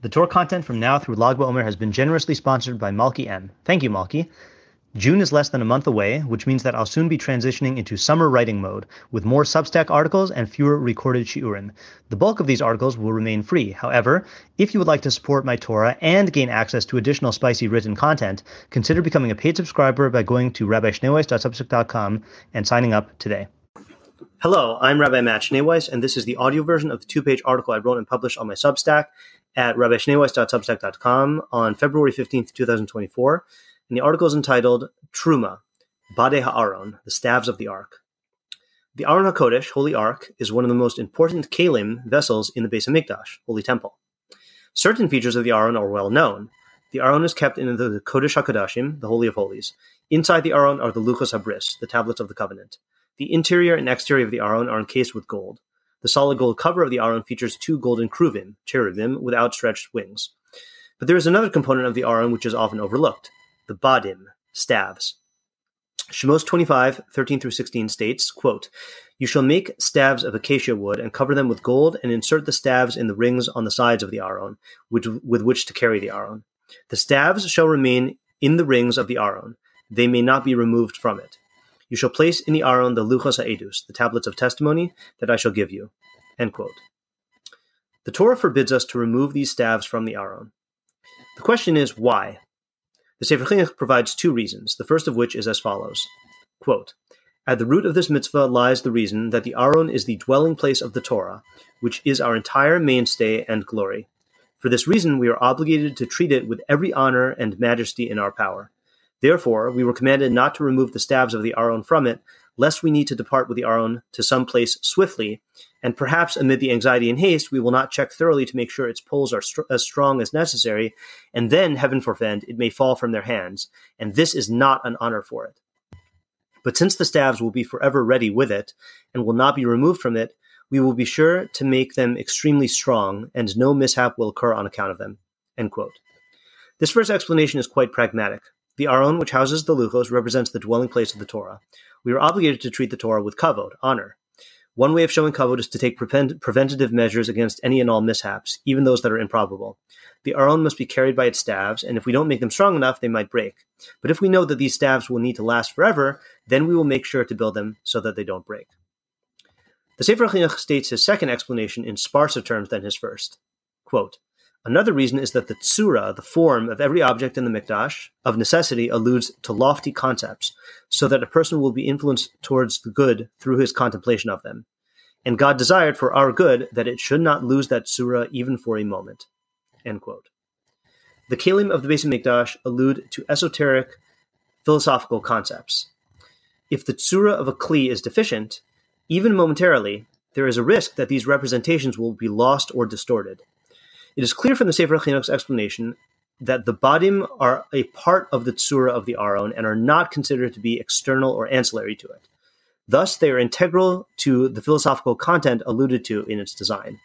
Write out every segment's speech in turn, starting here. The Torah content from now through Lag BaOmer has been generously sponsored by Malki M. Thank you, Malki. June is less than a month away, which means that I'll soon be transitioning into summer writing mode, with more Substack articles and fewer recorded shiurim. The bulk of these articles will remain free. However, if you would like to support my Torah and gain access to additional spicy written content, consider becoming a paid subscriber by going to rabbischneeweiss.substack.com and signing up today. Hello, I'm Rabbi Matt Schneeweiss, and this is the audio version of the two-page article I wrote and published on my Substack at rabbischneeweiss.substack.com on February 15th, 2024. And the article is entitled, Truma, Badei Ha'aron, the Staves of the Ark. The Aron HaKodesh, Holy Ark, is one of the most important Kalim vessels in the Beit Hamikdash, Holy Temple. Certain features of the Aron are well known. The Aron is kept in the Kodesh Hakodashim, the Holy of Holies. Inside the Aron are the Luchos Habris, the Tablets of the Covenant. The interior and exterior of the Aron are encased with gold. The solid gold cover of the Aron features two golden kruvim, cherubim, with outstretched wings. But there is another component of the Aron which is often overlooked, the badim, staves. Shemos 25, 13-16 states, quote, "You shall make staves of acacia wood and cover them with gold and insert the staves in the rings on the sides of the Aron, with which to carry the Aron. The staves shall remain in the rings of the Aron. They may not be removed from it. You shall place in the Aron the Luchos ha-edus, the tablets of testimony that I shall give you." End quote. The Torah forbids us to remove these staves from the Aron. The question is, why? The Sefer Chinuch provides two reasons, the first of which is as follows. Quote, "At the root of this mitzvah lies the reason that the Aron is the dwelling place of the Torah, which is our entire mainstay and glory. For this reason, we are obligated to treat it with every honor and majesty in our power. Therefore, we were commanded not to remove the staves of the Aron from it, lest we need to depart with the Aron to some place swiftly, and perhaps amid the anxiety and haste, we will not check thoroughly to make sure its poles are as strong as necessary, and then, heaven forfend, it may fall from their hands, and this is not an honor for it. But since the staves will be forever ready with it, and will not be removed from it, we will be sure to make them extremely strong, and no mishap will occur on account of them." End quote. This first explanation is quite pragmatic. The Aron, which houses the Luchos, represents the dwelling place of the Torah. We are obligated to treat the Torah with kavod, honor. One way of showing kavod is to take preventative measures against any and all mishaps, even those that are improbable. The Aron must be carried by its staves, and if we don't make them strong enough, they might break. But if we know that these staves will need to last forever, then we will make sure to build them so that they don't break. The Sefer Chinuch states his second explanation in sparser terms than his first. Quote, "Another reason is that the tsura, the form of every object in the mikdash, of necessity alludes to lofty concepts, so that a person will be influenced towards the good through his contemplation of them. And God desired for our good that it should not lose that tsura even for a moment." End quote. The kelim of the Beit Hamikdash allude to esoteric, philosophical concepts. If the tsura of a kli is deficient, even momentarily, there is a risk that these representations will be lost or distorted. It is clear from the Sefer Chinuch's explanation that the badim are a part of the tsura of the Aron and are not considered to be external or ancillary to it. Thus, they are integral to the philosophical content alluded to in its design.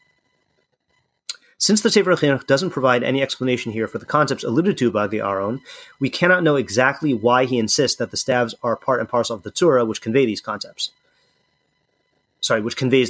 Since the Sefer Chinuch doesn't provide any explanation here for the concepts alluded to by the Aron, we cannot know exactly why he insists that the staves are part and parcel of the tsura which conveys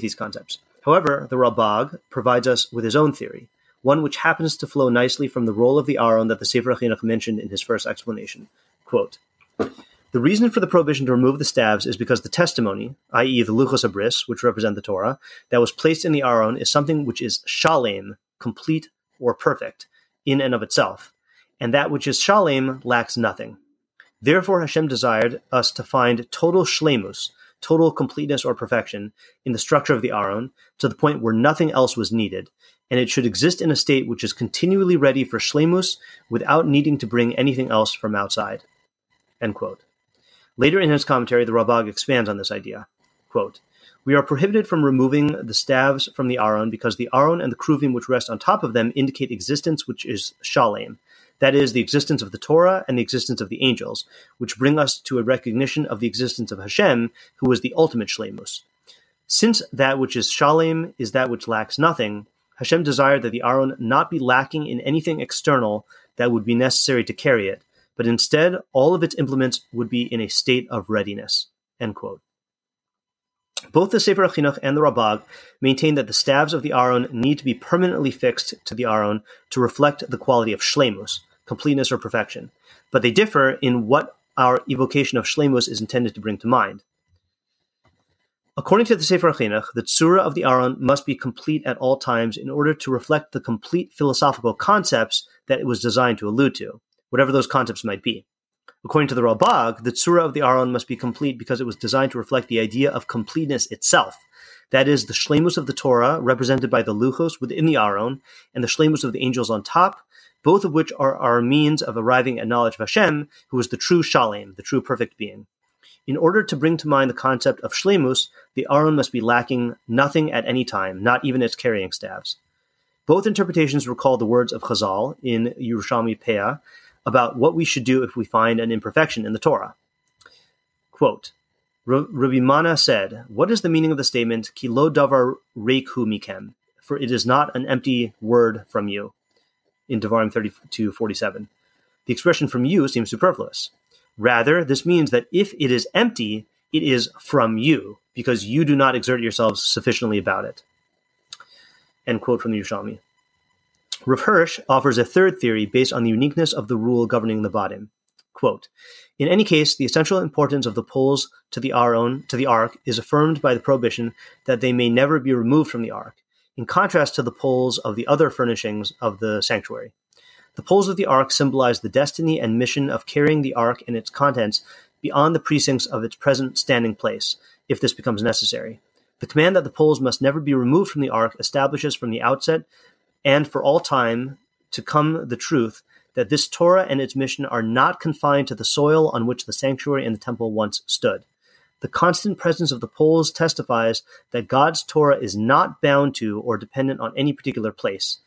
these concepts. However, the Ralbag provides us with his own theory, one which happens to flow nicely from the role of the Aron that the Sefer Chinuch mentioned in his first explanation. Quote, "The reason for the prohibition to remove the staves is because the testimony, i.e. the Luchos Habris, which represent the Torah, that was placed in the Aron is something which is shalem, complete or perfect, in and of itself, and that which is shalem lacks nothing. Therefore Hashem desired us to find total shlemus, total completeness or perfection, in the structure of the Aron, to the point where nothing else was needed, and it should exist in a state which is continually ready for shlemus without needing to bring anything else from outside." End quote. Later in his commentary, the Ralbag expands on this idea. Quote, "We are prohibited from removing the staves from the Aron because the Aron and the kruvim which rest on top of them indicate existence which is shalem, that is, the existence of the Torah and the existence of the angels, which bring us to a recognition of the existence of Hashem, who is the ultimate shlemus. Since that which is shalem is that which lacks nothing, Hashem desired that the Aron not be lacking in anything external that would be necessary to carry it, but instead all of its implements would be in a state of readiness." End quote. Both the Sefer Chinuch and the Ralbag maintain that the staves of the Aron need to be permanently fixed to the Aron to reflect the quality of shleimus, completeness or perfection, but they differ in what our evocation of shleimus is intended to bring to mind. According to the Sefer Chinuch, the tzura of the Aron must be complete at all times in order to reflect the complete philosophical concepts that it was designed to allude to, whatever those concepts might be. According to the Ralbag, the tzura of the Aron must be complete because it was designed to reflect the idea of completeness itself, that is, the shleimus of the Torah, represented by the luchos within the Aron, and the shleimus of the angels on top, both of which are our means of arriving at knowledge of Hashem, who is the true Shalem, the true perfect being. In order to bring to mind the concept of shleimus, the Aron must be lacking nothing at any time, not even its carrying staves. Both interpretations recall the words of Chazal in Yerushalmi Peah about what we should do if we find an imperfection in the Torah. Quote, Rabbi Mana said, "What is the meaning of the statement, ki lo davar reik hu mikem, for it is not an empty word from you," in Devarim 32:47. The expression "from you" seems superfluous. Rather, this means that if it is empty, it is from you, because you do not exert yourselves sufficiently about it. End quote from the Yushami. Rav Hirsch offers a third theory based on the uniqueness of the rule governing the Badim. Quote, "In any case, the essential importance of the poles to the ark is affirmed by the prohibition that they may never be removed from the ark, in contrast to the poles of the other furnishings of the sanctuary. The poles of the ark symbolize the destiny and mission of carrying the ark and its contents beyond the precincts of its present standing place, if this becomes necessary. The command that the poles must never be removed from the ark establishes from the outset and for all time to come the truth that this Torah and its mission are not confined to the soil on which the sanctuary and the temple once stood. The constant presence of the poles testifies that God's Torah is not bound to or dependent on any particular place,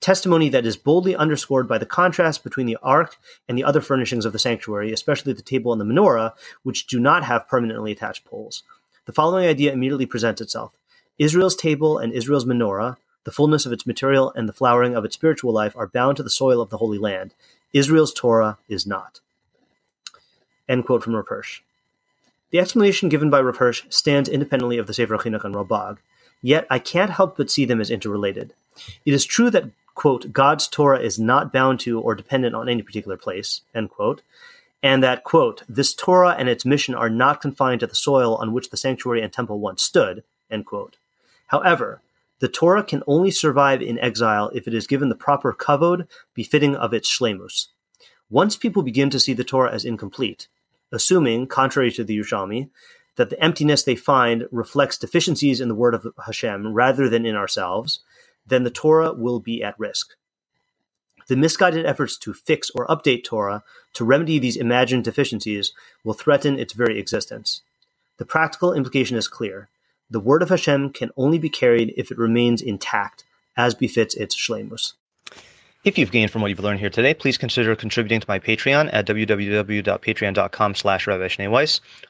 testimony that is boldly underscored by the contrast between the ark and the other furnishings of the sanctuary, especially the table and the menorah, which do not have permanently attached poles. The following idea immediately presents itself. Israel's table and Israel's menorah, the fullness of its material and the flowering of its spiritual life, are bound to the soil of the Holy Land. Israel's Torah is not." End quote from Rav Hirsch. The explanation given by Rav Hirsch stands independently of the Sefer Chinuch and Ralbag, yet I can't help but see them as interrelated. It is true that, quote, God's Torah is not bound to or dependent on any particular place, end quote, and that, quote, this Torah and its mission are not confined to the soil on which the sanctuary and temple once stood, end quote. However, the Torah can only survive in exile if it is given the proper kavod befitting of its shleimus. Once people begin to see the Torah as incomplete, assuming, contrary to the Yushami, that the emptiness they find reflects deficiencies in the word of Hashem rather than in ourselves, then the Torah will be at risk. The misguided efforts to fix or update Torah to remedy these imagined deficiencies will threaten its very existence. The practical implication is clear. The word of Hashem can only be carried if it remains intact, as befits its shleimus. If you've gained from what you've learned here today, please consider contributing to my Patreon at www.patreon.com/Rabbi Schneeweiss.